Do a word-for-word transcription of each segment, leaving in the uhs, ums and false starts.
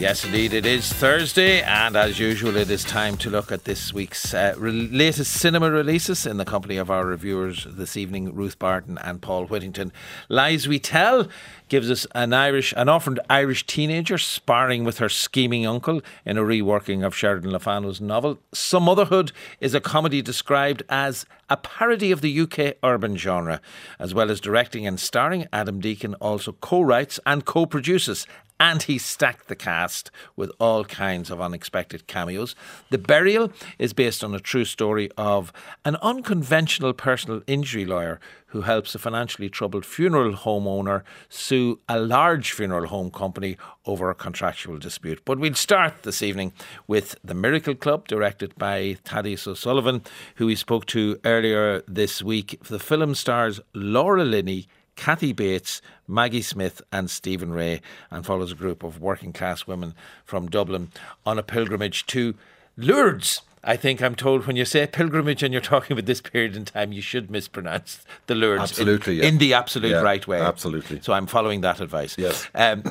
Yes, indeed, it is Thursday, and as usual, it is time to look at this week's uh, re- latest cinema releases in the company of our reviewers this evening, Ruth Barton and Paul Whitington. Lies We Tell gives us an Irish, an orphaned Irish teenager sparring with her scheming uncle in a reworking of Sheridan Le Fanu's novel. Sumotherhood is a comedy described as a parody of the U K urban genre. As well as directing and starring, Adam Deacon also co-writes and co-produces, and he stacked the cast with all kinds of unexpected cameos. The Burial is based on a true story of an unconventional personal injury lawyer who helps a financially troubled funeral home owner sue a large funeral home company over a contractual dispute. But we'll start this evening with The Miracle Club, directed by Thaddeus O'Sullivan, who we spoke to earlier this week. The film stars Laura Linney, Cathy Bates, Maggie Smith and Stephen Ray, and follows a group of working class women from Dublin on a pilgrimage to Lourdes. I think I'm told when you say pilgrimage and you're talking about this period in time, you should mispronounce the Lourdes. Absolutely, in, yeah. in the absolute yeah, right way. Absolutely. So I'm following that advice. Yes, um,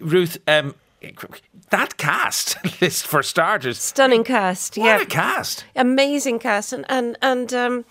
Ruth. Um, That cast list for starters, stunning cast. What yeah, a cast, amazing cast, and and and. Um,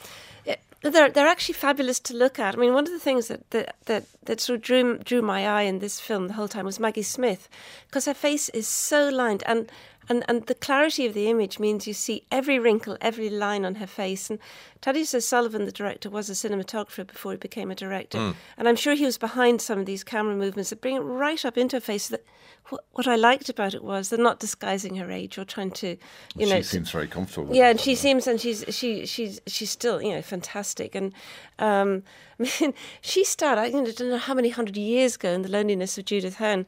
They're they're actually fabulous to look at. I mean, one of the things that that, that, that sort of drew drew my eye in this film the whole time was Maggie Smith, because her face is so lined, and, and and the clarity of the image means you see every wrinkle, every line on her face. And Thaddeus O'Sullivan, the director, was a cinematographer before he became a director, mm. and I'm sure he was behind some of these camera movements that bring it right up into her face. So that what, what I liked about it was they're not disguising her age or trying to, you well, know. She seems very comfortable. Yeah, and she seems, and she's she she's she's still, you know, fantastic. And um, I mean, she started, I don't know how many hundred years ago, in The Loneliness of Judith Hearn.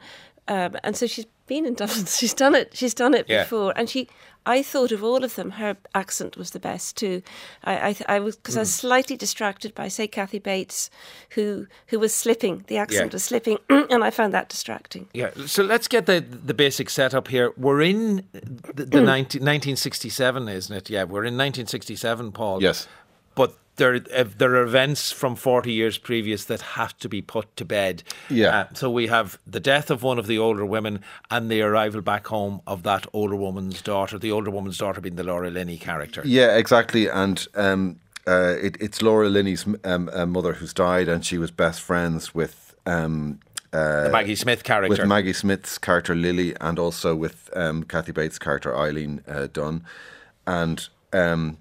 Um, and so she's been in Dublin. She's done it. She's done it yeah. before. And she, I thought of all of them, her accent was the best too. I, I, I was, because mm. I was slightly distracted by, say, Cathy Bates, who who was slipping. The accent yeah. was slipping, and I found that distracting. Yeah. So let's get the the basic setup here. We're in the, the nineteen sixty-seven, isn't it? Yeah, we're in nineteen sixty-seven, Paul. Yes. But There, uh, there are events from forty years previous that have to be put to bed. Yeah. Uh, so we have the death of one of the older women and the arrival back home of that older woman's daughter, the older woman's daughter being the Laura Linney character. Yeah, exactly. And um, uh, it, it's Laura Linney's um, uh, mother who's died, and she was best friends with... Um, Uh, the Maggie Smith character. With Maggie Smith's character, Lily, and also with um, Cathy Bates' character, Eileen uh, Dunn. And... Um,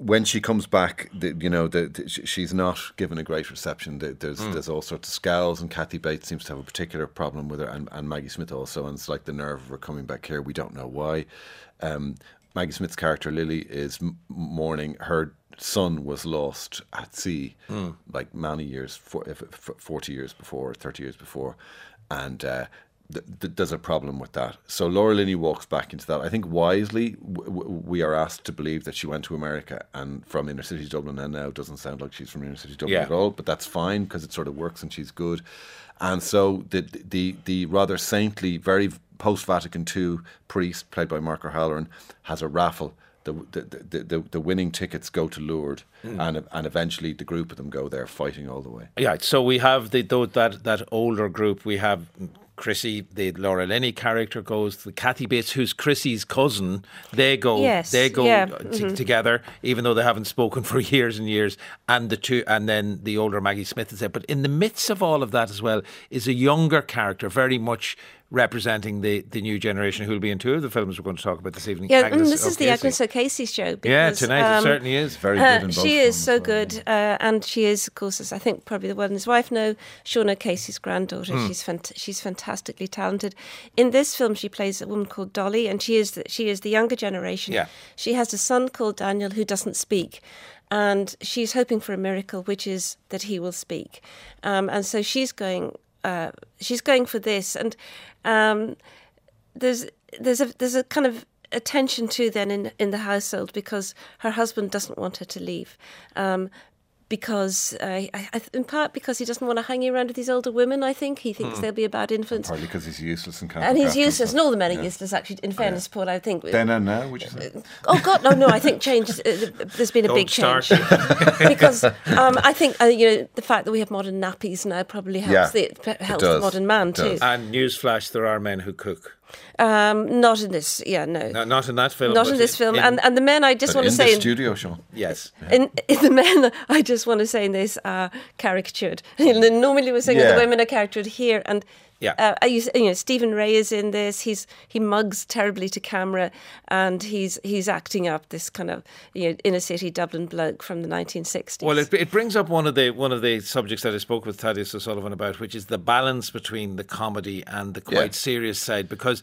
When she comes back, the, you know, the, the, she's not given a great reception. There's mm. there's all sorts of scowls, and Cathy Bates seems to have a particular problem with her, and, and Maggie Smith also. And it's like the nerve of her coming back here. We don't know why. Um, Maggie Smith's character, Lily, is mourning. Her son was lost at sea, mm. like many years, forty years before, thirty years before. And... Uh, Th- th- there's a problem with that. So Laura Linney walks back into that. I think wisely w- w- we are asked to believe that she went to America and from inner city Dublin, and now doesn't sound like she's from inner city Dublin yeah. at all, but that's fine because it sort of works and she's good. And so the the the rather saintly, very post-Vatican two priest, played by Mark O'Halloran, has a raffle. The the, the the the winning tickets go to Lourdes, mm. and and eventually the group of them go there fighting all the way. Yeah, so we have the though that that older group. We have Chrissy, the Laura Linney character, goes. The Cathy Bates, who's Chrissy's cousin, they go. Yes, they go yeah, t- mm-hmm. together, even though they haven't spoken for years and years. And the two, and then the older Maggie Smith is there. But in the midst of all of that, as well, is a younger character, very much representing the, the new generation, who will be in two of the films we're going to talk about this evening. Yeah, Agnes this is O'Casey. The Agnes O'Casey show. Because, yeah, tonight um, it certainly is. Very uh, good in both She is so good. Uh, and she is, of course, as I think probably the world and his wife know, Sean O'Casey's granddaughter. Mm. She's fant- she's fantastically talented. In this film, she plays a woman called Dolly, and she is the, she is the younger generation. Yeah. She has a son called Daniel who doesn't speak. And she's hoping for a miracle, which is that he will speak. Um, and so she's going... Uh, she's going for this, and um, there's there's a there's a kind of a tension too then in, in the household, because her husband doesn't want her to leave, um, because uh, I, I, in part because he doesn't want to hang around with these older women. I think he thinks mm. they'll be a bad influence. Partly because he's useless and can't. And he's useless, and all the men are yeah. useless. Actually, in fairness, yeah. Paul, I think then and now, which is uh, oh God, no, no. I think change. Uh, there's been a Don't big start. change because um, I think uh, you know the fact that we have modern nappies now probably helps yeah, the helps the modern man too. And newsflash, there are men who cook. Um, not in this, yeah, no. no not in that film. Not in this film. In, and and the men I just want to say... in the studio, Sean. Yes. Yeah. In, in the men I just want to say in this are caricatured. Normally we're saying yeah. that the women are caricatured here. And yeah. uh, you, you know, Stephen Ray is in this. He's He mugs terribly to camera and he's he's acting up this kind of, you know, inner city Dublin bloke from the nineteen sixties. Well, it, it brings up one of the one of the subjects that I spoke with Thaddeus O'Sullivan about, which is the balance between the comedy and the quite yeah. serious side, because...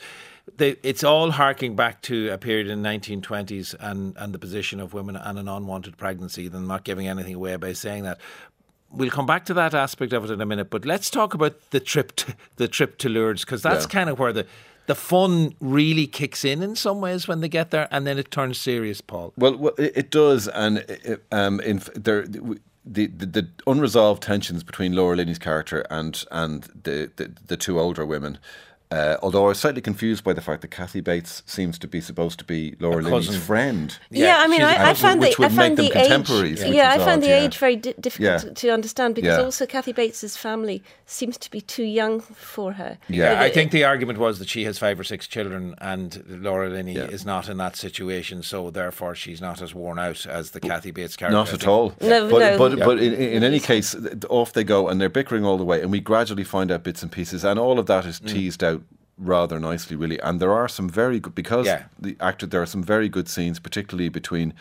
They, it's all harking back to a period in the nineteen twenties and, and the position of women and an unwanted pregnancy. They're not giving anything away by saying that. We'll come back to that aspect of it in a minute, but let's talk about the trip to, the trip to Lourdes, because that's yeah. kind of where the, the fun really kicks in in some ways when they get there, and then it turns serious, Paul. Well, well it does, and it, um, in, there... We, The, the the unresolved tensions between Laura Linney's character and and the, the, the two older women, uh, although I was slightly confused by the fact that Cathy Bates seems to be supposed to be Laura Linney's friend. Yeah, yeah, I mean, I, I found the I found the age. Yeah, yeah I found odd, the yeah. age very di- difficult yeah. to understand, because yeah. also Cathy Bates's family seems to be too young for her. Yeah, yeah. I think the argument was that she has five or six children, and Laura Linney yeah. is not in that situation, so therefore she's not as worn out as the but Cathy Bates character. Not at all. No, but, no. But Yeah. But in, in any case, off they go, and they're bickering all the way, and we gradually find out bits and pieces, and all of that is teased mm. out rather nicely, really. And there are some very good, because yeah. the actor, there are some very good scenes, particularly between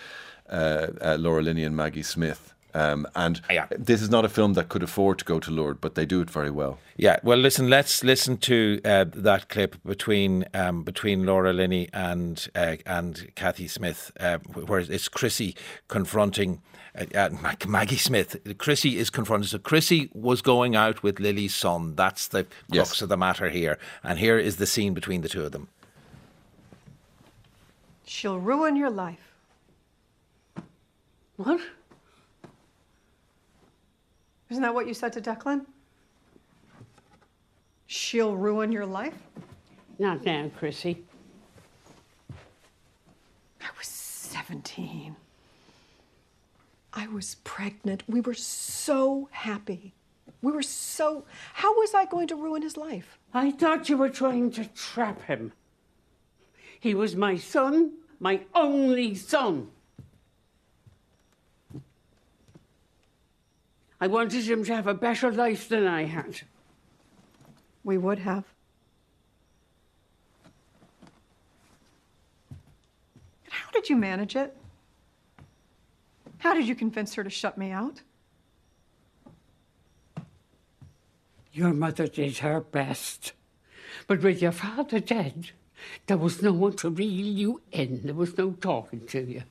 uh, uh, Laura Linney and Maggie Smith. Um, and yeah. this is not a film that could afford to go to Lourdes, but they do it very well. Yeah, well, listen, let's listen to uh, that clip between um, between Laura Linney and uh, and Cathy Smith, uh, where it's Chrissy confronting uh, uh, Maggie Smith. Chrissy is confronted. So Chrissy was going out with Lily's son. That's the crux yes. of the matter here. And here is the scene between the two of them. She'll ruin your life. What? Isn't that what you said to Declan? She'll ruin your life? Not now, Chrissy. I was seventeen. I was pregnant. We were so happy. We were so... How was I going to ruin his life? I thought you were trying to trap him. He was my son, my only son. I wanted him to have a better life than I had. We would have. But how did you manage it? How did you convince her to shut me out? Your mother did her best. But with your father dead, there was no one to reel you in. There was no talking to you.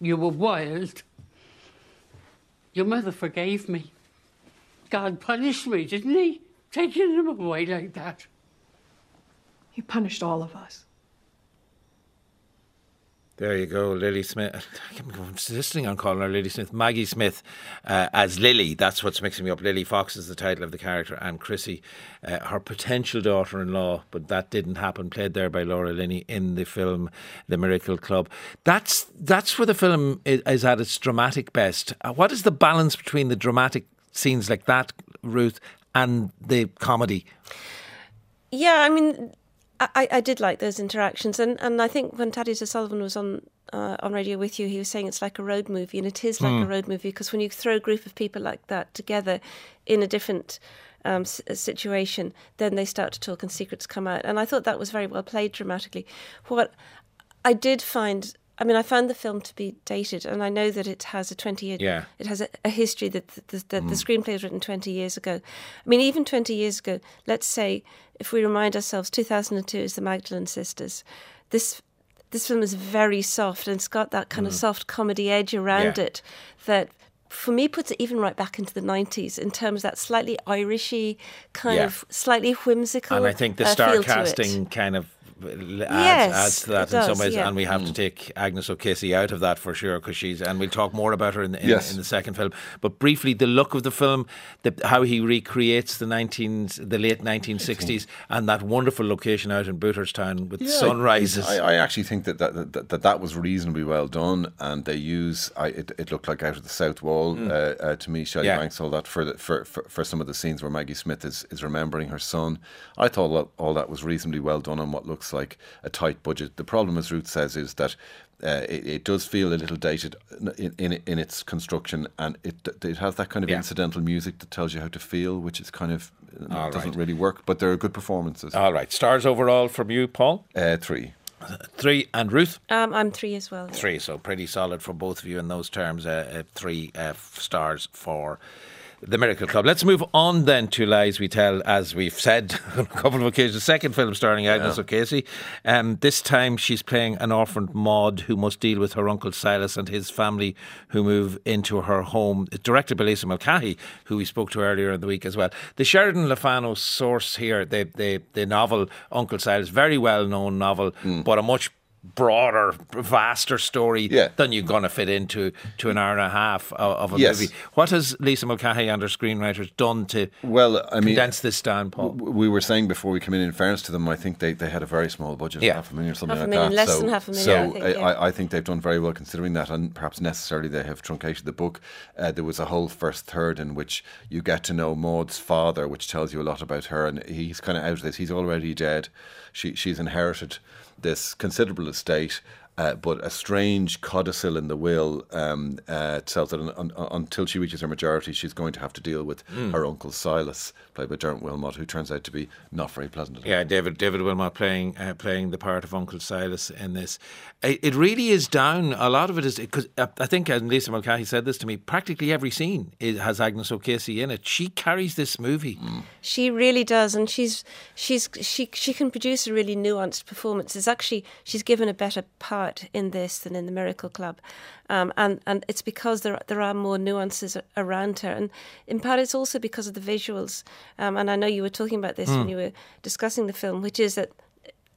You were wild. Your mother forgave me. God punished me, didn't he? Taking him away like that. He punished all of us. There you go, Lily Smith. I'm insisting on calling her Lily Smith. Maggie Smith uh, as Lily. That's what's mixing me up. Lily Fox is the title of the character, and Chrissy, uh, her potential daughter-in-law, but that didn't happen, played there by Laura Linney in the film The Miracle Club. That's that's where the film is, is at its dramatic best. Uh, what is the balance between the dramatic scenes like that, Ruth, and the comedy? Yeah, I mean... I, I did like those interactions, and, and I think when Thaddeus O'Sullivan was on uh, on radio with you, he was saying it's like a road movie, and it is like mm. a road movie, because when you throw a group of people like that together in a different um, s- situation, then they start to talk and secrets come out, and I thought that was very well played dramatically. What I did find, I mean, I found the film to be dated, and I know that it has a twenty year yeah. it has a, a history that the, the, the, mm. the screenplay was written twenty years ago. I mean, even twenty years ago, let's say. If we remind ourselves, two thousand two is The Magdalene Sisters. This this film is very soft, and it's got that kind mm. of soft comedy edge around yeah. it that, for me, puts it even right back into the nineties in terms of that slightly Irishy, kind yeah. of slightly whimsical. And I think the star uh, casting kind of adds, yes, adds to that in does, some ways, yeah. and we have mm. to take Agnes O'Casey out of that for sure, because she's, and we'll talk more about her in, in, yes. in the second film. But briefly, the look of the film, the, how he recreates the nineteen the late nineteen sixties, and that wonderful location out in Booterstown with yeah, sunrises. I, I actually think that that, that that that was reasonably well done, and they use I, it, it looked like Out of the South Wall mm. uh, uh, to me, Shelley yeah. Banks, all that for, the, for for for some of the scenes where Maggie Smith is is remembering her son. I thought all, all that was reasonably well done on what looks looks like a tight budget. The problem, as Ruth says, is that uh, it, it does feel a little dated in, in, in its construction, and it it has that kind of yeah. incidental music that tells you how to feel, which is kind of All doesn't right. really work, but there are good performances. All right. Stars overall from you, Paul? Uh, three. Three. And Ruth? Um, I'm three as well. Three, so pretty solid for both of you in those terms. Uh, uh, three uh, stars for The Miracle Club. Let's move on then to Lies We Tell, as we've said on a couple of occasions. The second film starring Agnes yeah. O'Casey. Um, this time she's playing an orphaned Maud who must deal with her uncle Silas and his family who move into her home. It's directed by Lisa Mulcahy, who we spoke to earlier in the week as well. The Sheridan Le Fanu source here, the, the, the novel Uncle Silas, very well-known novel, mm. but a much broader, vaster story yeah. than you're going to fit into to an hour and a half of, of a yes. movie. What has Lisa Mulcahy and her screenwriters done to well, I mean, condense this down, Paul? W- we were saying before we came in, in fairness to them, I think they, they had a very small budget, yeah. half a million or something half like a million, that. Less so, than half a million. So I think, yeah. I, I think they've done very well considering that, and perhaps necessarily they have truncated the book. Uh, there was a whole first third in which you get to know Maud's father, which tells you a lot about her, and he's kind of out of this. He's already dead. She She's inherited this considerable estate, uh, but a strange codicil in the will um, uh, tells that un- un- until she reaches her majority, she's going to have to deal with mm. her uncle Silas, played by David Wilmot, who turns out to be not very pleasant. Yeah, David David Wilmot playing uh, playing the part of Uncle Silas in this. It, it really is down. A lot of it is because I think, and Lisa Mulcahy said this to me, practically every scene is, has Agnes O'Casey in it. She carries this movie. Mm. She really does, and she's she's she she can produce a really nuanced performance. It's actually she's given a better part in this than in The Miracle Club, um, and and it's because there there are more nuances around her, and in part it's also because of the visuals. Um, and I know you were talking about this mm. when you were discussing the film, which is that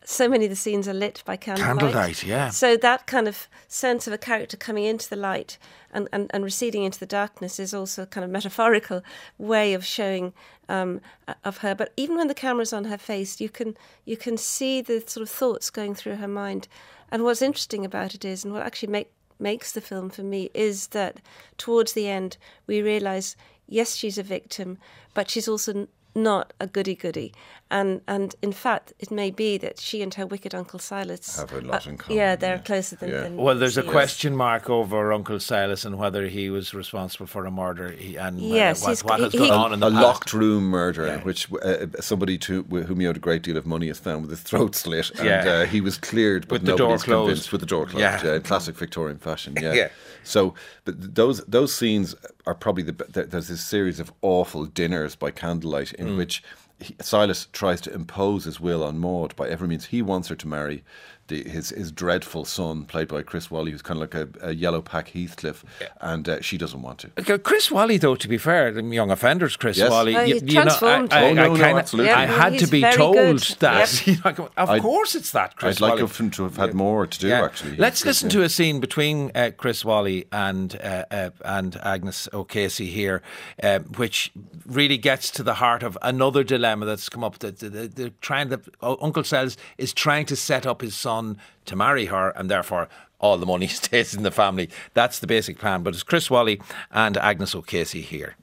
so many of the scenes are lit by candlelight. Candlelight, yeah. So that kind of sense of a character coming into the light and, and, and receding into the darkness is also a kind of metaphorical way of showing um, of her. But even when the camera's on her face, you can you can see the sort of thoughts going through her mind. And what's interesting about it is, and what actually make, makes the film for me, is that towards the end we realise, yes, she's a victim, but she's also n- not a goody-goody. And and in fact, it may be that she and her wicked Uncle Silas have a lot uh, in common. Yeah, they're yeah. closer than, yeah. than well, there's a question is. mark over Uncle Silas and whether he was responsible for a murder he, and yes, uh, what, what has he, gone he, on in the a past. Locked room murder yeah. in which uh, somebody to whom he owed a great deal of money is found with his throat slit, and yeah. uh, he was cleared but with nobody's the door convinced with the door closed. Yeah. Yeah, in classic Victorian fashion. Yeah. yeah. So, but those those scenes are probably the there's this series of awful dinners by candlelight in mm. which He, Silas tries to impose his will on Maud by every means. He wants her to marry the, his his dreadful son, played by Chris Wally, who's kind of like a, a yellow pack Heathcliff, yeah. and uh, she doesn't want to. Chris Wally, though, to be fair, the young offenders, Chris yes. Wally, oh, you, you transformed. Know, I, I, oh, no, I, kinda, no, absolutely. I had to be told good. that. Yep. of I'd, course, it's that Chris. I'd Wally. like him to have had more to do. Yeah. Actually, let's listen yeah. to a scene between uh, Chris Wally and uh, uh, and Agnes O'Casey here, uh, which really gets to the heart of another dilemma that's come up. That they're, they're trying to, Uncle Silas is trying to set up his son to marry her, and therefore all the money stays in the family. That's the basic plan. But it's Chris Wally and Agnes O'Casey here.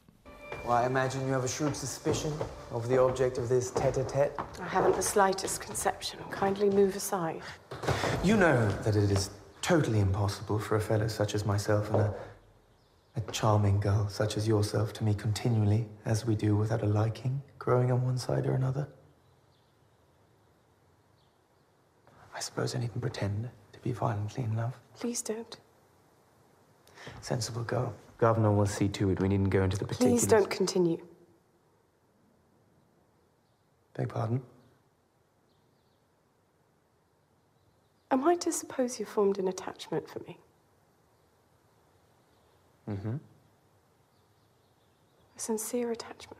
Well, I imagine you have a shrewd suspicion of the object of this tete-a-tete. I haven't the slightest conception. Kindly move aside. You know that it is totally impossible for a fellow such as myself and a, a charming girl such as yourself to meet continually as we do without a liking growing on one side or another. I suppose I needn't pretend to be violently in love. Please don't. Sensible girl. Governor will see to it. We needn't go into the particulars. Please don't continue. Beg pardon? Am I to suppose you formed an attachment for me? Mm-hmm. A sincere attachment.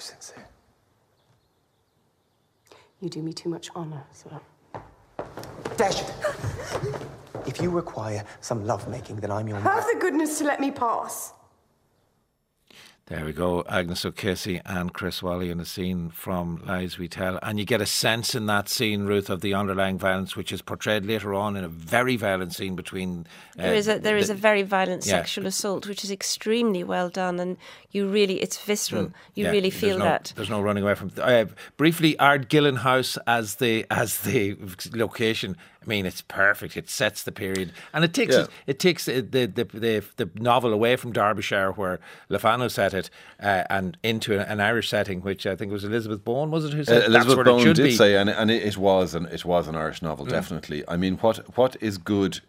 Sincere. You do me too much honor, sir. Dash it! If you require some love making, then I'm your man. Have the goodness to let me pass. There we go. Agnes O'Casey and Chris Wally in a scene from Lies We Tell. And you get a sense in that scene, Ruth, of the underlying violence, which is portrayed later on in a very violent scene between... Uh, there is a, there the, is a very violent yeah. sexual assault, which is extremely well done. And you really, it's visceral. Mm, you yeah, really feel there's no, that. There's no running away from... Uh, briefly, Ardgillan House as the as the location... I mean, it's perfect. It sets the period, and it takes yeah. it, it takes the the, the the the novel away from Derbyshire, where Lefano set it, uh, and into an, an Irish setting, which I think was Elizabeth Bowen, was it? Who said uh, Elizabeth that's what Bowen it should did be. say, and and it was an it was an Irish novel, mm. definitely. I mean, what what is good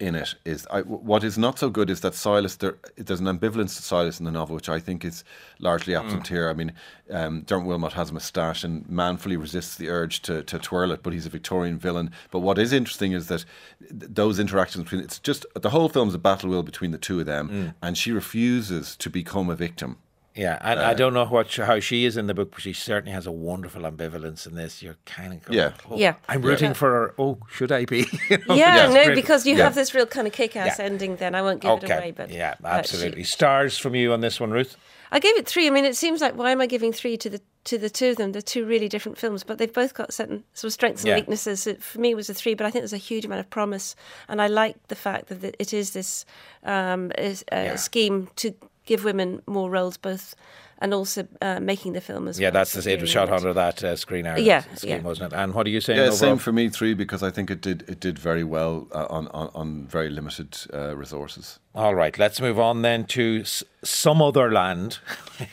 in it is I, what is not so good is that Silas there. There's an ambivalence to Silas in the novel, which I think is largely absent mm. here. I mean, um, Dermot Wilmot has a moustache and manfully resists the urge to to twirl it, but he's a Victorian villain. But what is interesting is that those interactions between it's just the whole film's a battle will between the two of them, mm. and she refuses to become a victim. Yeah, and uh, I don't know what how she is in the book, but she certainly has a wonderful ambivalence in this. You're kind of going, yeah, oh, yeah. I'm rooting yeah. for her. Oh, should I be? you know, yeah, no, great. Because you yeah. have this real kind of kick-ass yeah. ending. Then I won't give okay. it away, but yeah, absolutely. But she, Stars from you on this one, Ruth. I gave it three. I mean, it seems like, why am I giving three to the to the two of them? They're two really different films, but they've both got certain sort of strengths and yeah. weaknesses. It, for me, it was a three, but I think there's a huge amount of promise, and I like the fact that it is this um, is, uh, yeah. scheme to give women more roles, both. And also uh, making the film as yeah, well. Yeah, that's the, it was shot under that uh, Screen Ireland yeah, scheme, yeah. wasn't it? And what are you saying? Yeah, overall? Same for me, three, because I think it did it did very well uh, on, on on very limited uh, resources. All right, let's move on then to S- Some Other Land,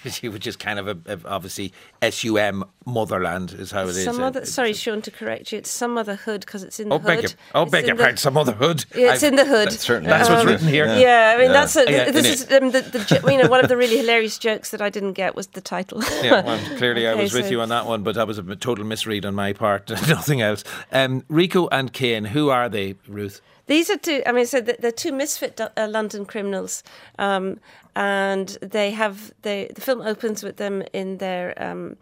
which is kind of a, a, obviously S U M Motherland is how it some is. Other, sorry, Sean, to correct you, it's Sumotherhood because it's in the oh, hood. Beg your, oh, it's beg your pardon, Sumotherhood. Yeah, it's I've, in the hood. That's, certainly. that's um, what's written here. Yeah, yeah I mean yeah. that's a, yeah, this is um, the, the you know one of the really hilarious jokes that I didn't get. Get was the title. yeah, well, clearly okay, I was so with you on that one, but that was a total misread on my part. Nothing else. Um, Rico and Kane, who are they, Ruth? These are two. I mean, so they're two misfit uh, London criminals, um, and they have they. The film opens with them in their um,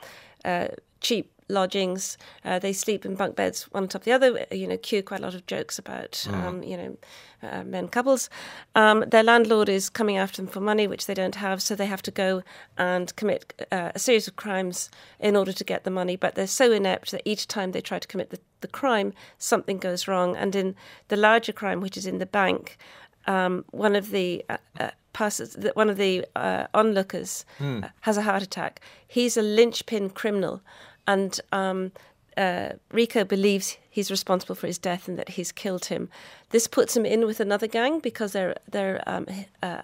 uh, cheap lodgings. Uh, they sleep in bunk beds, one on top of the other. You know, cue quite a lot of jokes about mm. um, you know. Uh, men couples. Um, their landlord is coming after them for money, which they don't have, so they have to go and commit uh, a series of crimes in order to get the money. But they're so inept that each time they try to commit the, the crime, something goes wrong. And in the larger crime, which is in the bank, um, one of the uh, uh, passes, one of the uh, onlookers hmm. has a heart attack. He's a linchpin criminal, and um, uh, Rico believes he's responsible for his death and that he's killed him. This puts him in with another gang because they're they're um, uh,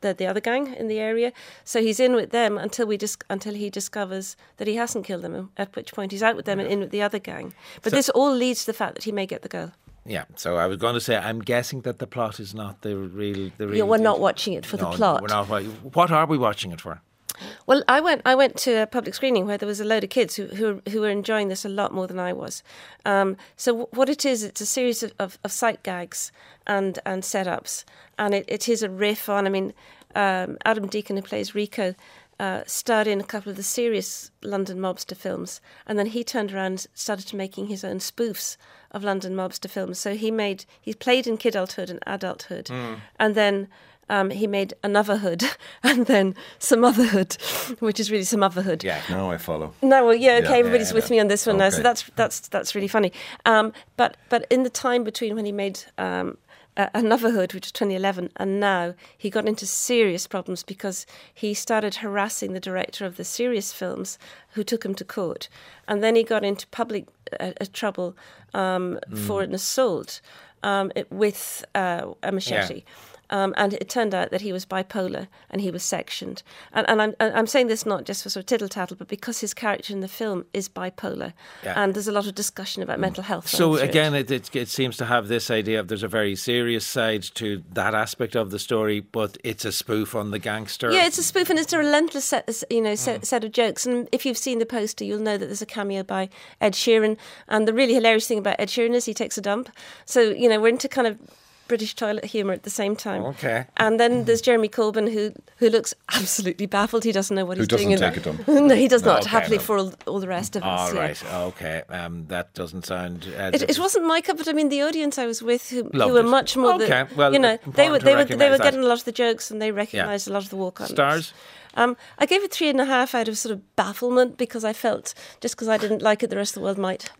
they're the other gang in the area. So he's in with them until we dis- until he discovers that he hasn't killed them. At which point he's out with them yeah. and in with the other gang. But so, this all leads to the fact that he may get the girl. Yeah. So I was going to say, I'm guessing that the plot is not the real. The real yeah, we're thing. not watching it for no, the plot. We're not. What are we watching it for? Well, I went. I went to a public screening where there was a load of kids who who, who were enjoying this a lot more than I was. Um, so w- what it is, it's a series of, of, of sight gags and and setups, and it, it is a riff on. I mean, um, Adam Deacon, who plays Rico, uh, starred in a couple of the serious London mobster films, and then he turned around and started making his own spoofs of London mobster films. So he made he played in Kidulthood and Adulthood, mm. and then. Um, he made Anotherhood and then Sumotherhood, which is really Sumotherhood. Yeah, now I follow. No, well, yeah, okay, yeah, everybody's yeah, with yeah. me on this one okay. now, so that's that's that's really funny. Um, but but in the time between when he made um, uh, Anotherhood, which was twenty eleven, and now he got into serious problems because he started harassing the director of the serious films, who took him to court, and then he got into public uh, trouble um, mm. for an assault um, with uh, a machete. Yeah. Um, and it turned out that he was bipolar and he was sectioned. And, and I'm, I'm saying this not just for sort of tittle-tattle, but because his character in the film is bipolar. Yeah. And there's a lot of discussion about mm. mental health. So again, it. It, it, it seems to have this idea of there's a very serious side to that aspect of the story, but it's a spoof on the gangster. Yeah, it's a spoof and it's a relentless set, you know, set, mm. set of jokes. And if you've seen the poster, you'll know that there's a cameo by Ed Sheeran. And the really hilarious thing about Ed Sheeran is he takes a dump. So, you know, we're into kind of... British toilet humour at the same time. Okay. And then there's Jeremy Corbyn, who who looks absolutely baffled. He doesn't know what who he's doing. Who doesn't take it on? No, he does no, not. Okay, happily no. for all, all the rest of all us. All right. Yeah. Okay. Um, that doesn't sound. Uh, it, it wasn't my cup, but I mean the audience I was with, who, who were much more. Okay. The, well, you know, they were they were they were that. getting a lot of the jokes, and they recognised yeah. a lot of the walk-ons. Stars. Um, I gave it three and a half out of sort of bafflement, because I felt just because I didn't like it, the rest of the world might.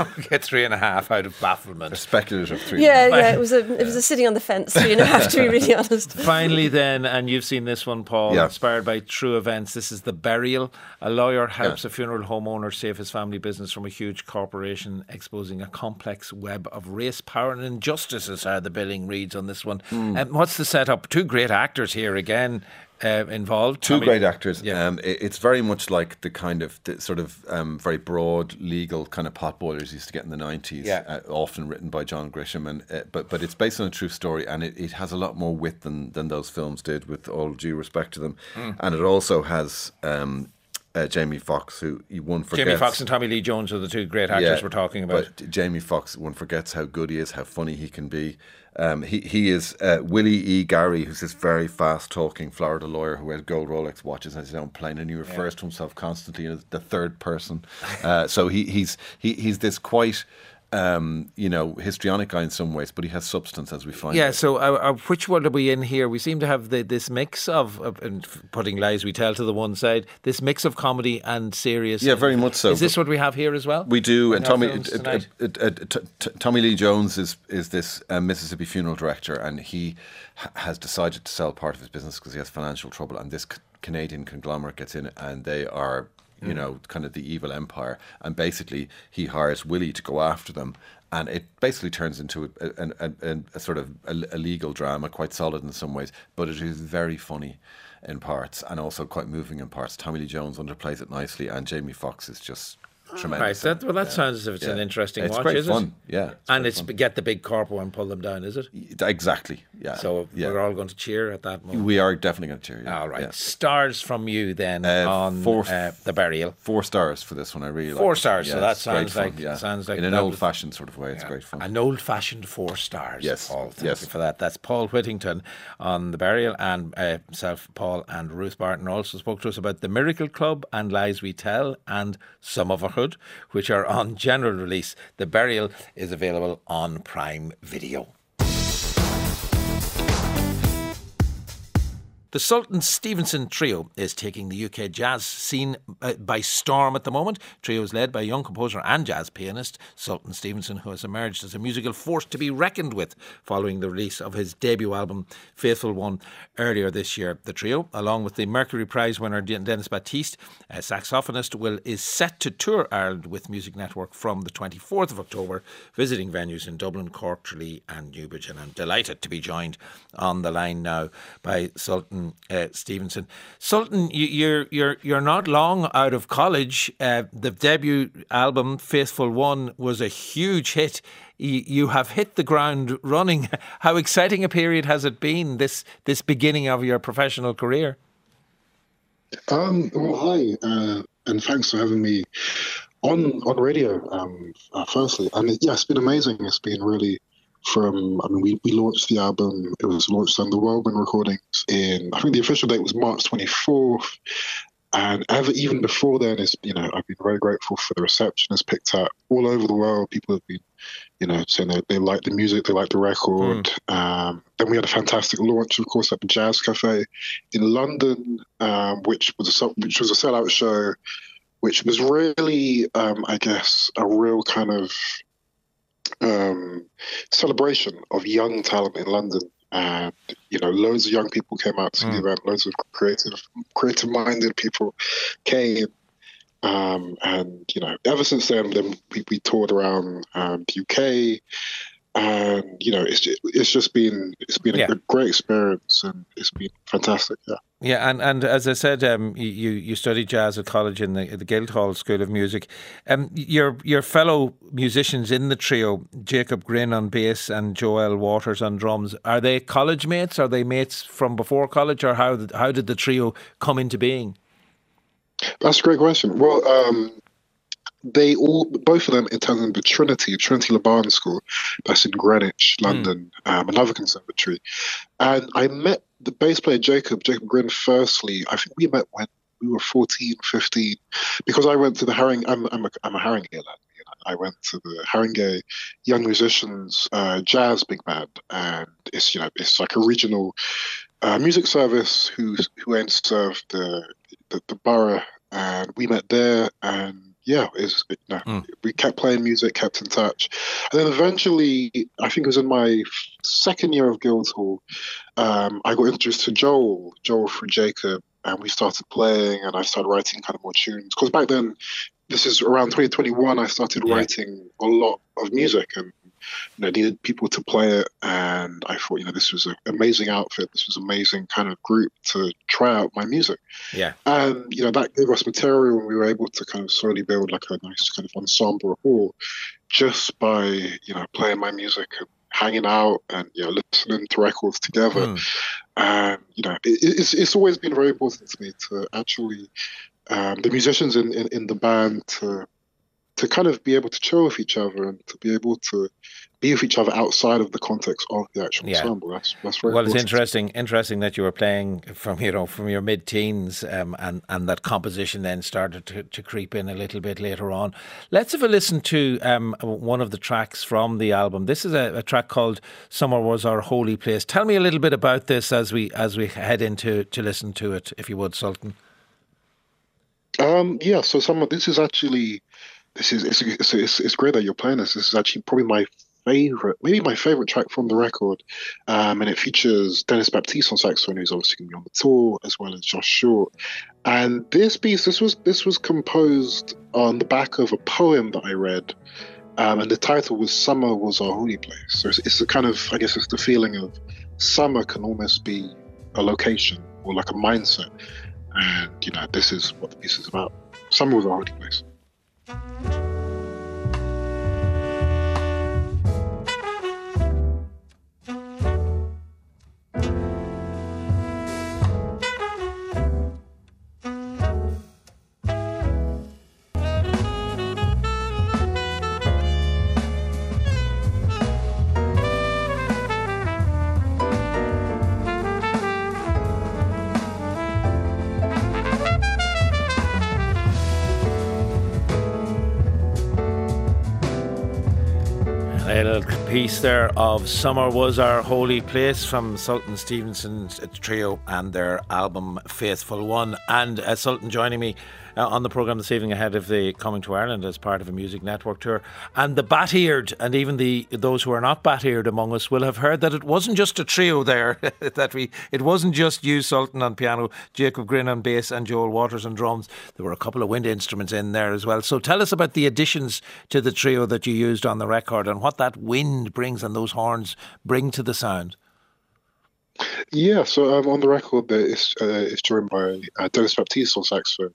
Okay, three and a half out of bafflement. A speculative three. Yeah, and a half. yeah, it was a it was a sitting on the fence three and a half, to be really honest. Finally, then, and you've seen this one, Paul, yeah. inspired by true events. This is The Burial. A lawyer helps yeah. a funeral homeowner save his family business from a huge corporation, exposing a complex web of race, power, and injustice, is how the billing reads on this one. Mm. Um, what's the setup? Two great actors here again. Uh, involved. Two I mean, great actors. Yeah. Um, it, it's very much like the kind of the sort of um, very broad legal kind of potboilers used to get in the nineties, yeah. uh, often written by John Grisham. And uh, but but it's based on a true story, and it, it has a lot more wit than than those films did, with all due respect to them. Mm. And it also has. Um, Uh, Jamie Foxx, who you one forgets. Jamie Foxx and Tommy Lee Jones are the two great actors yeah, we're talking about. But Jamie Foxx, one forgets how good he is, how funny he can be. Um, he he is uh, Willie E. Gary, who's this very fast-talking Florida lawyer who wears gold Rolex watches and has his own plane, and he refers yeah. to himself constantly as the third person. Uh, so he he's he, he's this quite. Um, you know, histrionic guy in some ways, but he has substance, as we find. Yeah, it. so uh, which one are we in here? We seem to have the, this mix of, uh, and putting Lies We Tell to the one side, this mix of comedy and serious. Yeah, very much so. Is this what we have here as well? We do, and Tommy it, it, it, it, it, t- t- Tommy Lee Jones is, is this uh, Mississippi funeral director, and he ha- has decided to sell part of his business because he has financial trouble, and this c- Canadian conglomerate gets in, and they are... you know, kind of the evil empire. And basically he hires Willie to go after them. And it basically turns into a, a, a, a sort of a, a legal drama, quite solid in some ways, but it is very funny in parts and also quite moving in parts. Tommy Lee Jones underplays it nicely, and Jamie Foxx is just... tremendous. Right, that, well, that yeah. sounds as if it's yeah. an interesting it's watch, great is fun. It? Yeah, it's and it's fun. Get the big corpo and pull them down, is it? Exactly. Yeah. So yeah. we're all going to cheer at that moment. We are definitely going to cheer. Yeah. All right. Yeah. Stars from you then uh, on four, uh, The Burial. Four stars for this one. I really four like. Four stars. Yeah, so that sounds like fun, yeah. sounds like in an old-fashioned sort of way. Yeah. It's great fun. An old-fashioned four stars. Yes. Paul, thank yes. you for that. That's Paul Whitington on The Burial, and uh, myself, Paul, and Ruth Barton also spoke to us about The Miracle Club and Lies We Tell and Sumotherhood, which are on general release. The Burial is available on Prime Video. The Sultan Stevenson Trio is taking the U K jazz scene uh, by storm at the moment. Trio is led by young composer and jazz pianist Sultan Stevenson, who has emerged as a musical force to be reckoned with following the release of his debut album, Faithful One, earlier this year. The trio, along with the Mercury Prize winner Dennis Baptiste, a saxophonist, will is set to tour Ireland with Music Network from the twenty-fourth of October, visiting venues in Dublin, Cork, Tralee and Newbridge. And I'm delighted to be joined on the line now by Sultan Uh, Stevenson. Sultan, you, you're you're you're not long out of college. Uh, the debut album, Faithful One, was a huge hit. You, you have hit the ground running. How exciting a period has it been, this this beginning of your professional career? Um, well, hi, uh, and thanks for having me on on radio. Um, uh, firstly, and it, yeah, it's been amazing. It's been really. From, I mean, we, we launched the album, it was launched on the Whirlwind Recordings in, I think the official date was March twenty-fourth, and ever, even before then, it's, you know, I've been very grateful for the reception it's picked up all over the world. People have been, you know, saying that they like the music, they like the record. Mm. Um, then we had a fantastic launch, of course, at the Jazz Cafe in London, um, which was a, which was a sellout show, which was really, um, I guess, a real kind of, Um, celebration of young talent in London, and you know, loads of young people came out to mm. the event. Loads of creative, creative-minded people came, um, and you know, ever since then, then we, we toured around um, the U K, and you know, it's it's just been it's been a yeah. great experience, and it's been fantastic. Yeah. Yeah, and, and as I said, um, you you studied jazz at college in the, the Guildhall School of Music. Um, your your fellow musicians in the trio, Jacob Grin on bass and Joel Waters on drums, are they college mates? Are they mates from before college, or how did, how did the trio come into being? That's a great question. Well, um, they all, both of them, attended the Trinity, Trinity Laban School, that's in Greenwich, London, mm. um, another conservatory. And I met the bass player Jacob, Jacob Grin, firstly. I think we met when we were fourteen, fifteen, because I went to the Haring, I'm, I'm, a, I'm a Haringey lad. I went to the Haringey Young Musicians uh, Jazz Big Band, and it's, you know, it's like a regional uh, music service who who then served the, the the borough, and we met there, and yeah, it's, you know, mm. we kept playing music, kept in touch, and then eventually, I think it was in my second year of Guildhall, um, I got introduced to Joel, Joel through Jacob, and we started playing, and I started writing kind of more tunes, because back then. This is around twenty twenty-one, I started yeah. writing a lot of music, and you know, needed people to play it, and I thought, you know, this was an amazing outfit, this was an amazing kind of group to try out my music. Yeah. And, you know, that gave us material, and we were able to kind of slowly build like a nice kind of ensemble rapport just by, you know, playing my music and hanging out and, you know, listening to records together. Mm. And, you know, it, it's, it's always been very important to me to actually... Um, the musicians in, in, in the band to to kind of be able to chill with each other and to be able to be with each other outside of the context of the actual yeah. ensemble. That's that's very well. Important. It's interesting, interesting that you were playing from you know from your mid teens, um, and and that composition then started to, to creep in a little bit later on. Let's have a listen to um, one of the tracks from the album. This is a, a track called "Summer Was Our Holy Place." Tell me a little bit about this as we as we head into to listen to it, if you would, Sultan. Um, yeah, so some of this is actually, this is it's, it's it's it's great that you're playing this. This is actually probably my favorite, maybe my favorite track from the record, um, and it features Dennis Baptiste on saxophone, who's obviously going to be on the tour, as well as Josh Short. And this piece, this was this was composed on the back of a poem that I read, um, and the title was "Summer Was Our Holy Place." So it's, it's the kind of, I guess, it's the feeling of summer can almost be a location or like a mindset. And, you know, this is what the piece is about. Summer was our holy place. Piece there of "Summer Was Our Holy Place" from Sultan Stevenson's trio and their album Faithful One. And uh, Sultan joining me uh, on the programme this evening ahead of the coming to Ireland as part of a Music Network tour. And the bat-eared, and even the those who are not bat-eared among us, will have heard that it wasn't just a trio there. that we It wasn't just you, Sultan, on piano, Jacob Grin on bass, and Joel Waters on drums. There were a couple of wind instruments in there as well. So tell us about the additions to the trio that you used on the record and what that wind brings and those horns bring to the sound. Yeah, so um, on the record there, it's, uh, it's joined by uh, Dennis Baptiste on saxophone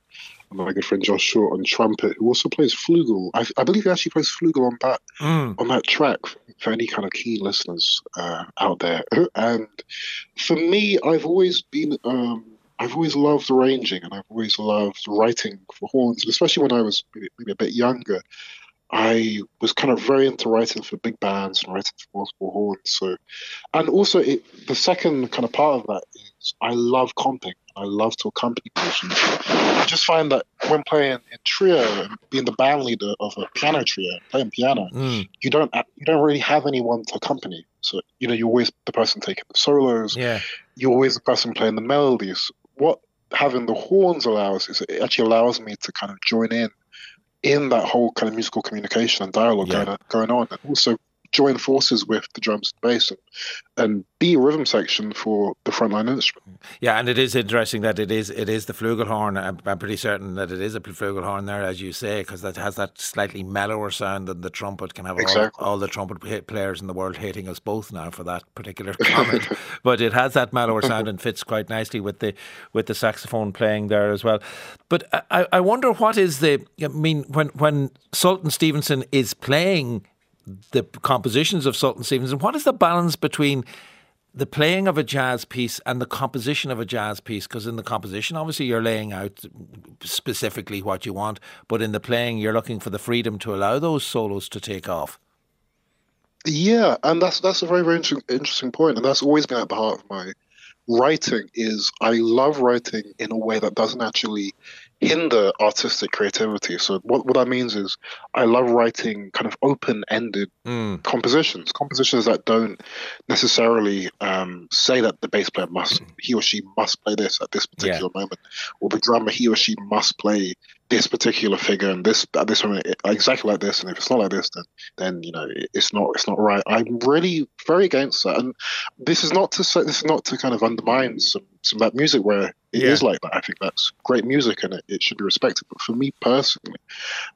and my good friend Josh Short on trumpet, who also plays flugel. I, I believe he actually plays flugel on that mm. on that track for any kind of keen listeners uh, out there. And for me, I've always been um, I've always loved arranging, and I've always loved writing for horns, and especially when I was maybe, maybe a bit younger. I was kind of very into writing for big bands and writing for multiple horns. So, and also it, the second kind of part of that is I love comping. I love to accompany musicians. I just find that when playing in trio and being the band leader of a piano trio, playing piano, mm. you don't you don't really have anyone to accompany. So, you know, you're always the person taking the solos. Yeah. You're always the person playing the melodies. What having the horns allows is it actually allows me to kind of join in in that whole kind of musical communication and dialogue yeah. going, going on, and also join forces with the drums and bass and, and be a rhythm section for the frontline instrument. Yeah, and it is interesting that it is it is the flugelhorn. I'm, I'm pretty certain that it is a flugelhorn there, as you say, because that has that slightly mellower sound than the trumpet can have. Exactly. All, all the trumpet players in the world hating us both now for that particular comment. But it has that mellower sound and fits quite nicely with the with the saxophone playing there as well. But I, I wonder what is the... I mean, when, when Sultan Stevenson is playing the compositions of Sultan Stevenson, what is the balance between the playing of a jazz piece and the composition of a jazz piece? Because in the composition, obviously, you're laying out specifically what you want, but in the playing you're looking for the freedom to allow those solos to take off. Yeah, and that's that's a very, very interesting, interesting point, and that's always been at the heart of my writing. Is I love writing in a way that doesn't actually hinder artistic creativity. So what, what that means is I love writing kind of open-ended mm. compositions, compositions that don't necessarily um, say that the bass player must, he or she must play this at this particular yeah. moment, or the drummer, he or she must play this particular figure and this at this moment exactly like this, and if it's not like this, then then you know it's not it's not right. I'm really very against that, and this is not to say, this is not to kind of undermine some some of that music where it yeah. is like that. I think that's great music and it, it should be respected. But for me personally,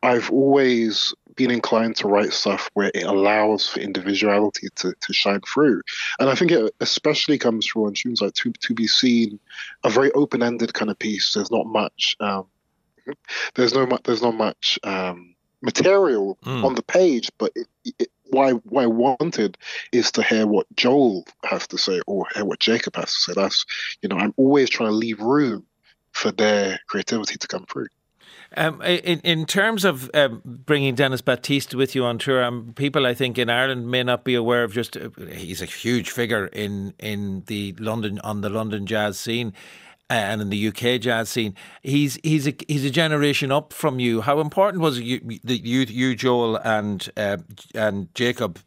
I've always been inclined to write stuff where it allows for individuality to, to shine through, and I think it especially comes through on tunes like "To To Be Seen," a very open-ended kind of piece. There's not much. Um, There's no much. There's not much um, material mm. on the page, but it, it, why why wanted is to hear what Joel has to say or hear what Jacob has to say. That's you know I'm always trying to leave room for their creativity to come through. Um, in in terms of uh, bringing Dennis Baptiste with you on tour, um, people I think in Ireland may not be aware of just uh, he's a huge figure in in the London on the London jazz scene. And in the U K jazz scene, he's he's a he's a generation up from you. How important was you, the, you, you Joel and uh, and Jacob,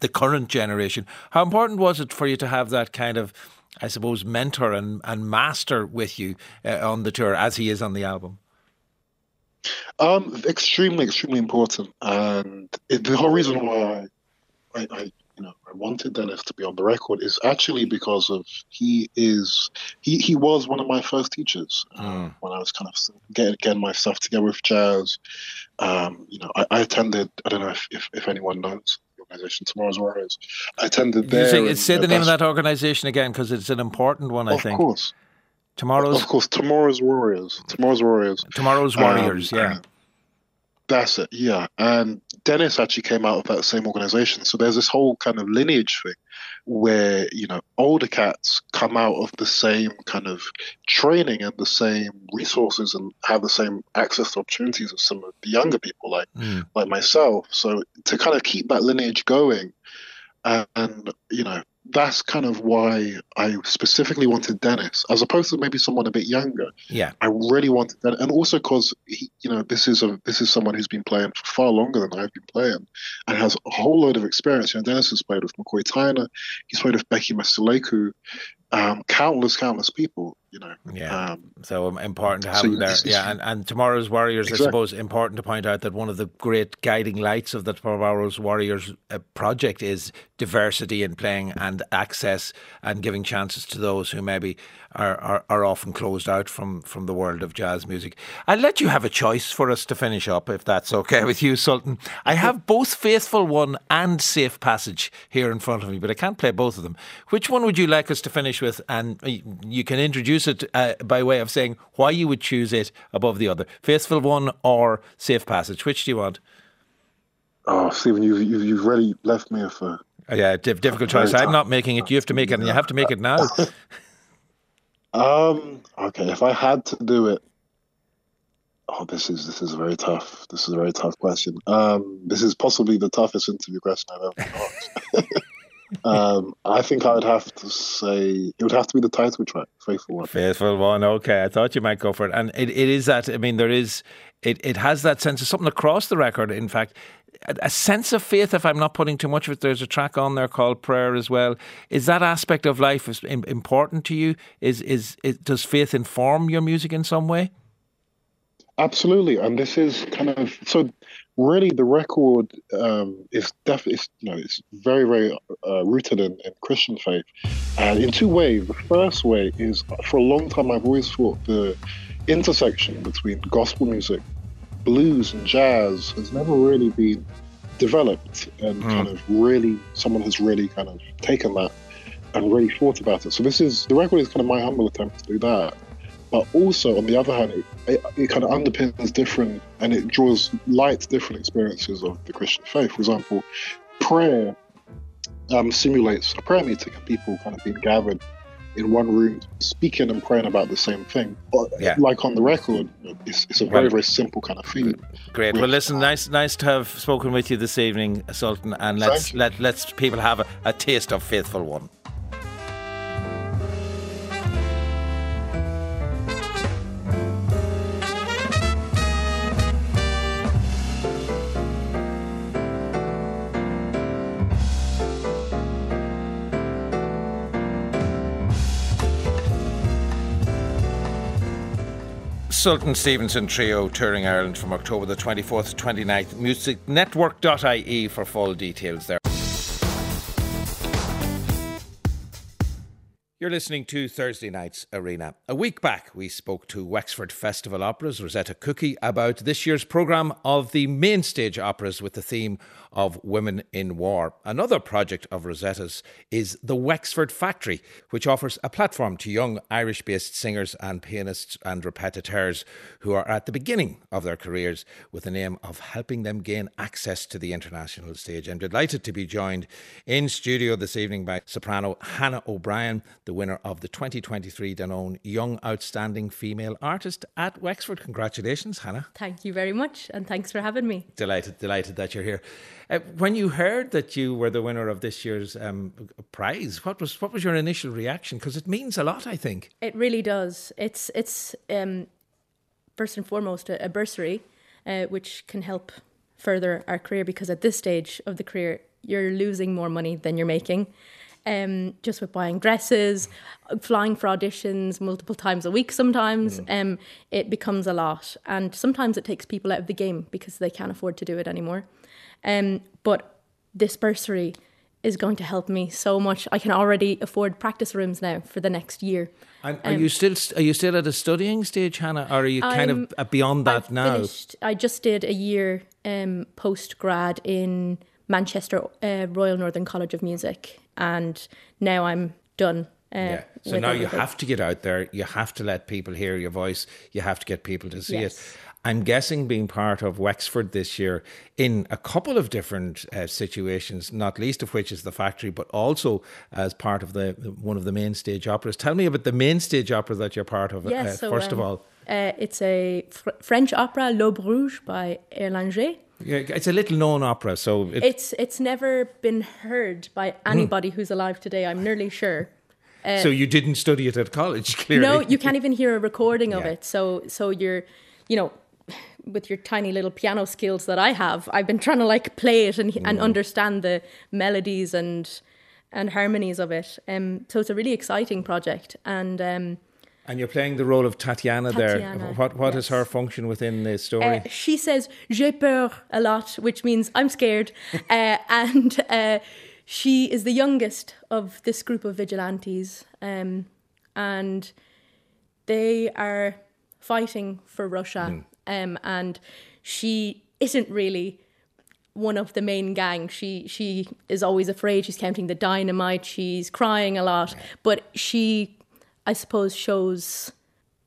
the current generation? How important was it for you to have that kind of, I suppose, mentor and, and master with you uh, on the tour as he is on the album? Um, extremely, extremely important, and it, the whole reason why I. I, I You know, I wanted Dennis to be on the record is actually because of he is he, he was one of my first teachers um, mm. when I was kind of getting, getting my stuff together with jazz. Um, you know, I, I attended. I don't know if, if, if anyone knows the organization Tomorrow's Warriors. I attended there. Say, and, say the name of that organization again because it's an important one. I of think. Of course, Tomorrow's. Of course, Tomorrow's Warriors. Tomorrow's Warriors. Tomorrow's Warriors. Um, yeah. Uh, That's it, yeah. And Dennis actually came out of that same organization. So there's this whole kind of lineage thing where, you know, older cats come out of the same kind of training and the same resources and have the same access to opportunities as some of the younger people like mm. like myself. So to kind of keep that lineage going, and, and, you know, that's kind of why I specifically wanted Dennis, as opposed to maybe someone a bit younger. Yeah, I really wanted that, and also because he, you know, this is a this is someone who's been playing for far longer than I've been playing, and has a whole load of experience. You know, Dennis has played with McCoy Tyner, he's played with Becky Mastileku, um, countless, countless people. You know, yeah. Um, so important to have so him there. Yeah, and, and Tomorrow's Warriors, exactly. I suppose, important to point out that one of the great guiding lights of the Tomorrow's Warriors uh, project is diversity in playing and. Access and giving chances to those who maybe are, are, are often closed out from, from the world of jazz music. I'll let you have a choice for us to finish up, if that's okay with you, Sultan. I have both Faithful One and Safe Passage here in front of me, but I can't play both of them. Which one would you like us to finish with? And you can introduce it uh, by way of saying why you would choose it above the other. Faithful One or Safe Passage? Which do you want? Oh, Stephen, you've, you've, you've really left me with a... Yeah, difficult choice. I'm not making it. You have to make it, and you have to make it now. um. Okay. If I had to do it, oh, this is this is very tough. This is a very tough question. Um, this is possibly the toughest interview question I've ever been asked. um, I think I would have to say it would have to be the title track, "Faithful One." Faithful One. Okay, I thought you might go for it, and it, it is that. I mean, there is it. It has that sense of something across the record. In fact. A sense of faith, if I'm not putting too much of it. There's a track on there called Prayer as well. Is that aspect of life important to you? Is, is is does faith inform your music in some way? Absolutely, and this is kind of so. Really, the record um, is definitely you know it's very very uh, rooted in, in Christian faith, and in two ways. The first way is for a long time I've always thought the intersection between gospel music. Blues and jazz has never really been developed, and mm. kind of really someone has really kind of taken that and really thought about it. So this is the record is kind of my humble attempt to do that, but also on the other hand, it, it, it kind of underpins different and it draws light to different experiences of the Christian faith. For example, prayer um, simulates a prayer meeting and people kind of being gathered in one room speaking and praying about the same thing. But yeah. like on the record, it's, it's a very, right. very simple kind of feeling. Great. Well, listen, nice nice to have spoken with you this evening, Sultan, and let's let let's people have a, a taste of Faithful One. Sultan Stevenson Trio touring Ireland from October the twenty-fourth to twenty-ninth. music network dot I E for full details there. You're listening to Thursday Night's Arena. A week back, we spoke to Wexford Festival Opera's Rosetta Cookie about this year's programme of the main stage operas with the theme of Women in War. Another project of Rosetta's is the Wexford Factory, which offers a platform to young Irish-based singers and pianists and repetiteurs who are at the beginning of their careers, with the aim of helping them gain access to the international stage. I'm delighted to be joined in studio this evening by soprano Hannah O'Brien, the winner of the twenty twenty-three Danone Young Outstanding Female Artist at Wexford. Congratulations, Hannah. Thank you very much, and thanks for having me. Delighted, delighted that you're here. Uh, when you heard that you were the winner of this year's um, prize, what was what was your initial reaction? Because it means a lot, I think. It really does. It's, it's um, first and foremost, a, a bursary, uh, which can help further our career, because at this stage of the career, you're losing more money than you're making. Um, just with buying dresses, flying for auditions multiple times a week sometimes, mm. um, it becomes a lot. And sometimes it takes people out of the game because they can't afford to do it anymore. Um, but this bursary is going to help me so much. I can already afford practice rooms now for the next year. And are um, you still are you still at a studying stage, Hannah? Or are you kind I'm, of beyond that I've now? Finished, I just did a year um, post-grad in Manchester uh, Royal Northern College of Music. And now I'm done. Uh, yeah. So now everything. You have to get out there. You have to let people hear your voice. You have to get people to see yes. it. I'm guessing being part of Wexford this year in a couple of different uh, situations, not least of which is the factory, but also as part of the one of the main stage operas. Tell me about the main stage opera that you're part of, yeah, uh, so, first um, of all. Uh, it's a fr- French opera, L'Aube Rouge by Erlanger. Yeah, it's a little known opera, so it... it's it's never been heard by anybody mm. who's alive today. I'm nearly sure. Uh, so you didn't study it at college, clearly. No, you can't even hear a recording of yeah. it. So so you're, you know, with your tiny little piano skills that I have, I've been trying to like play it and mm. and understand the melodies and and harmonies of it. Um, so it's a really exciting project, and. Um, And you're playing the role of Tatiana, Tatiana there. What What yes. is her function within the story? Uh, she says, j'ai peur a lot, which means I'm scared. uh, and uh, she is the youngest of this group of vigilantes. Um, and they are fighting for Russia. Mm. Um, and she isn't really one of the main gang. She, she is always afraid. She's counting the dynamite. She's crying a lot. Yeah. But she... I suppose shows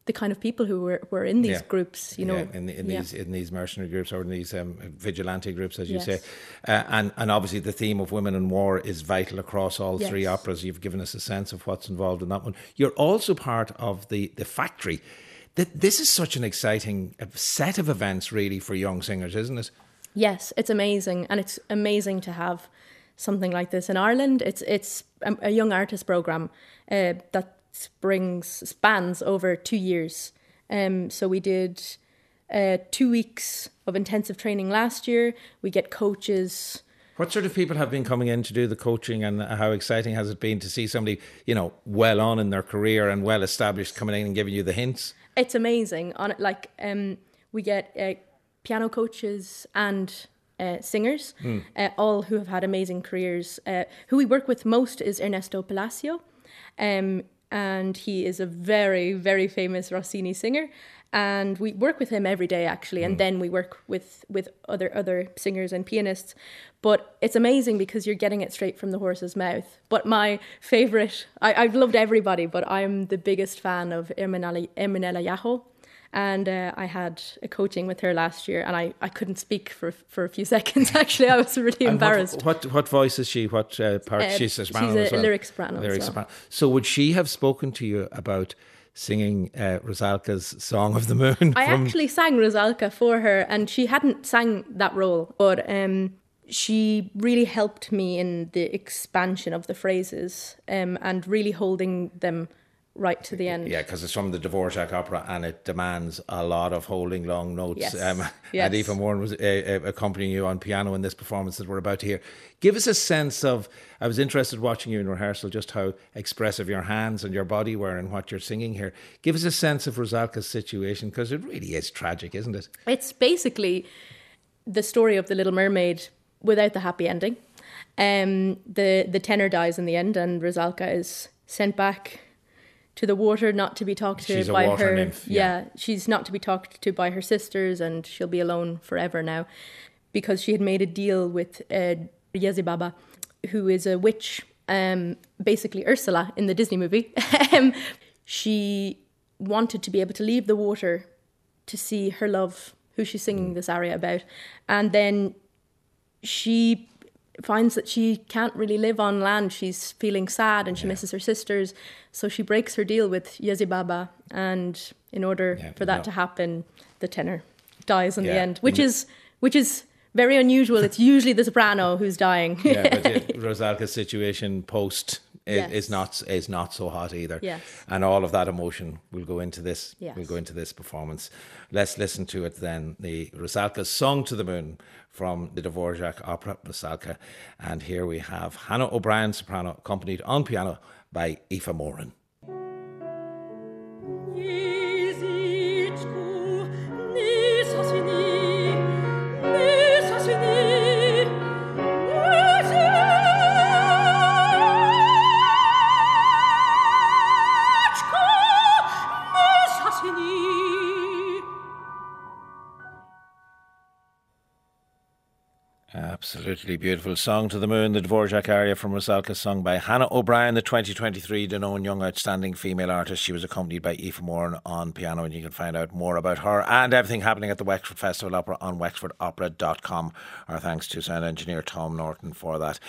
the kind of people who were, were in these yeah. groups, you know, yeah. in, the, in yeah. these in these mercenary groups or in these um, vigilante groups, as you yes. say, uh, and and obviously the theme of women in war is vital across all yes. three operas. You've given us a sense of what's involved in that one. You're also part of the the factory. This is such an exciting set of events, really, for young singers, isn't it? Yes, it's amazing, and it's amazing to have something like this in Ireland. It's it's a, a young artist program uh, that. Springs spans over two years. Um, so we did uh, two weeks of intensive training last year. We get coaches. What sort of people have been coming in to do the coaching, and how exciting has it been to see somebody, you know, well on in their career and well established coming in and giving you the hints? It's amazing. On like um, we get uh, piano coaches and Uh, singers, mm. uh, all who have had amazing careers. Uh, who we work with most is Ernesto Palacio. Um, and he is a very, very famous Rossini singer. And we work with him every day, actually. And mm. then we work with, with other other singers and pianists. But it's amazing because you're getting it straight from the horse's mouth. But my favourite, I've loved everybody, but I'm the biggest fan of Emanela Yaho. And uh, I had a coaching with her last year, and I, I couldn't speak for for a few seconds, actually. I was really embarrassed. What, what what voice is she? What uh, part? Uh, she's a soprano. She's a, well. a lyric soprano. Lyric well. soprano. So would she have spoken to you about singing uh, Rusalka's Song of the Moon? I from... actually sang Rusalka for her, and she hadn't sang that role, but um, she really helped me in the expansion of the phrases um, and really holding them right to the end. Yeah, because it's from the Dvorak opera, and it demands a lot of holding long notes. Yes. Um, yes. And Aoife Moran was uh, accompanying you on piano in this performance that we're about to hear. Give us a sense of, I was interested watching you in rehearsal, just how expressive your hands and your body were and what you're singing here. Give us a sense of Rusalka's situation, because it really is tragic, isn't it? It's basically the story of The Little Mermaid without the happy ending. Um, the, the tenor dies in the end, and Rusalka is sent back to the water, not to be talked to she's by a water her. Nymph, yeah. yeah, she's not to be talked to by her sisters, and she'll be alone forever now, because she had made a deal with uh, Yezi Baba, who is a witch, um, basically Ursula in the Disney movie. She wanted to be able to leave the water to see her love, who she's singing mm. this aria about, and then she finds that she can't really live on land. She's feeling sad, and she yeah. misses her sisters, so she breaks her deal with Yezi Baba, and in order yeah, for that no. to happen, the tenor dies in yeah. the end, which mm. is which is very unusual. It's usually the soprano who's dying. Yeah, but it, Rosalka's situation post is, yes. is not is not so hot either. Yes. And all of that emotion will go into this. Yes. Will go into this performance. Let's listen to it then. The Rusalka's Song to the Moon from the Dvorak opera Rusalka, and here we have Hannah O'Brien, soprano, accompanied on piano by Aoife Moran. Absolutely beautiful. Song to the Moon, the Dvorak aria from Rusalka, sung by Hannah O'Brien, the twenty twenty-three Danone Young Outstanding Female Artist. She was accompanied by Aoife Moran on piano, and you can find out more about her and everything happening at the Wexford Festival Opera on wexford opera dot com. Our thanks to sound engineer Tom Norton for that.